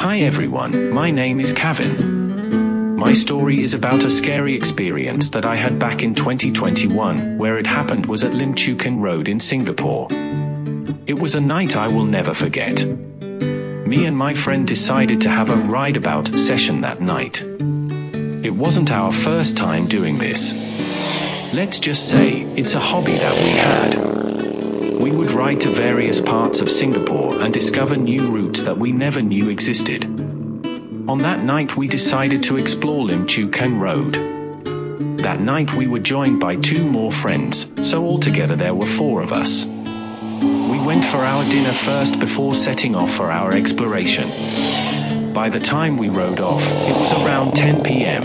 Hi everyone, my name is Kevin. My story is about a scary experience that I had back in 2021, where it happened was at Lim Chu Kang Road in Singapore. It was a night I will never forget. Me and my friend decided to have a ride-about session that night. It wasn't our first time doing this. Let's just say, it's a hobby that we had. We would ride to various parts of Singapore and discover new routes that we never knew existed. On that night we decided to explore Lim Chu Kang Road. That night we were joined by two more friends, so altogether there were four of us. We went for our dinner first before setting off for our exploration. By the time we rode off, it was around 10 p.m.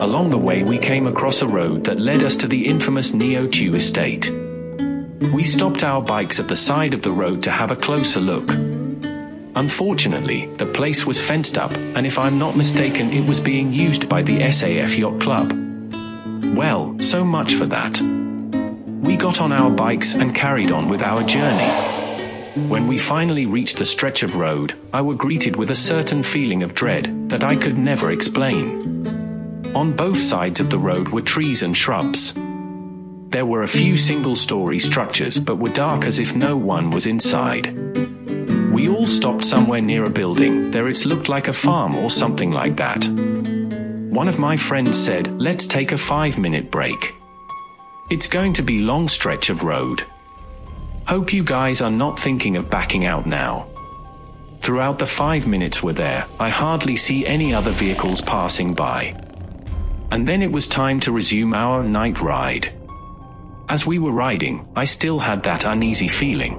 Along the way we came across a road that led us to the infamous Neo Tiew Estate. We stopped our bikes at the side of the road to have a closer look. Unfortunately, the place was fenced up, and if I'm not mistaken, it was being used by the SAF Yacht Club. Well, so much for that. We got on our bikes and carried on with our journey. When we finally reached the stretch of road, I was greeted with a certain feeling of dread that I could never explain. On both sides of the road were trees and shrubs. There were a few single-story structures but were dark as if no one was inside. We all stopped somewhere near a building, there it looked like a farm or something like that. One of my friends said, "Let's take a 5-minute break. It's going to be a long stretch of road. Hope you guys are not thinking of backing out now." Throughout the 5 minutes we're there, I hardly see any other vehicles passing by. And then it was time to resume our night ride. As we were riding, I still had that uneasy feeling.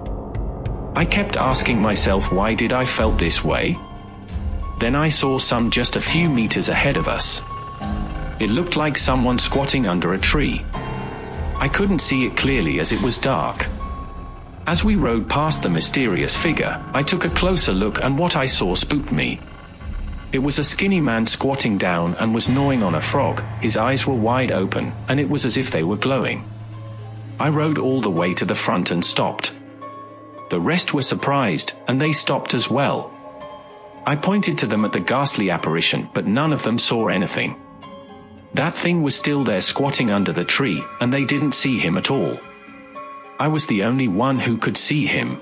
I kept asking myself why did I felt this way? Then I saw some just a few meters ahead of us. It looked like someone squatting under a tree. I couldn't see it clearly as it was dark. As we rode past the mysterious figure, I took a closer look and what I saw spooked me. It was a skinny man squatting down and was gnawing on a frog, his eyes were wide open, and it was as if they were glowing. I rode all the way to the front and stopped. The rest were surprised, and they stopped as well. I pointed to them at the ghastly apparition, but none of them saw anything. That thing was still there squatting under the tree, and they didn't see him at all. I was the only one who could see him.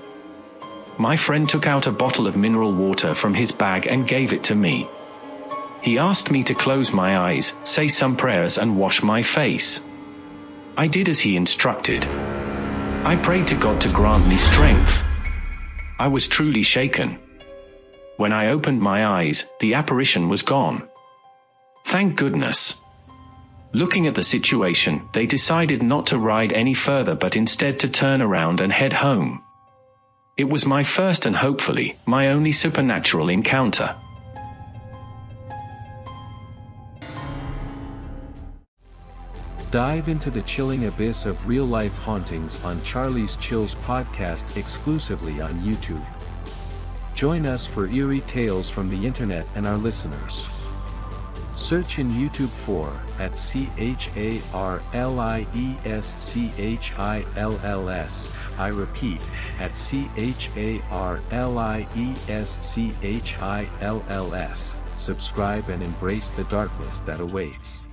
My friend took out a bottle of mineral water from his bag and gave it to me. He asked me to close my eyes, say some prayers, and wash my face. I did as he instructed. I prayed to God to grant me strength. I was truly shaken. When I opened my eyes, the apparition was gone. Thank goodness. Looking at the situation, they decided not to ride any further but instead to turn around and head home. It was my first and hopefully my only supernatural encounter. Dive into the chilling abyss of real-life hauntings on Charlie's Chills podcast exclusively on YouTube. Join us for eerie tales from the internet and our listeners. Search in YouTube for at CharliesChills, I repeat, at CharliesChills. Subscribe and embrace the darkness that awaits.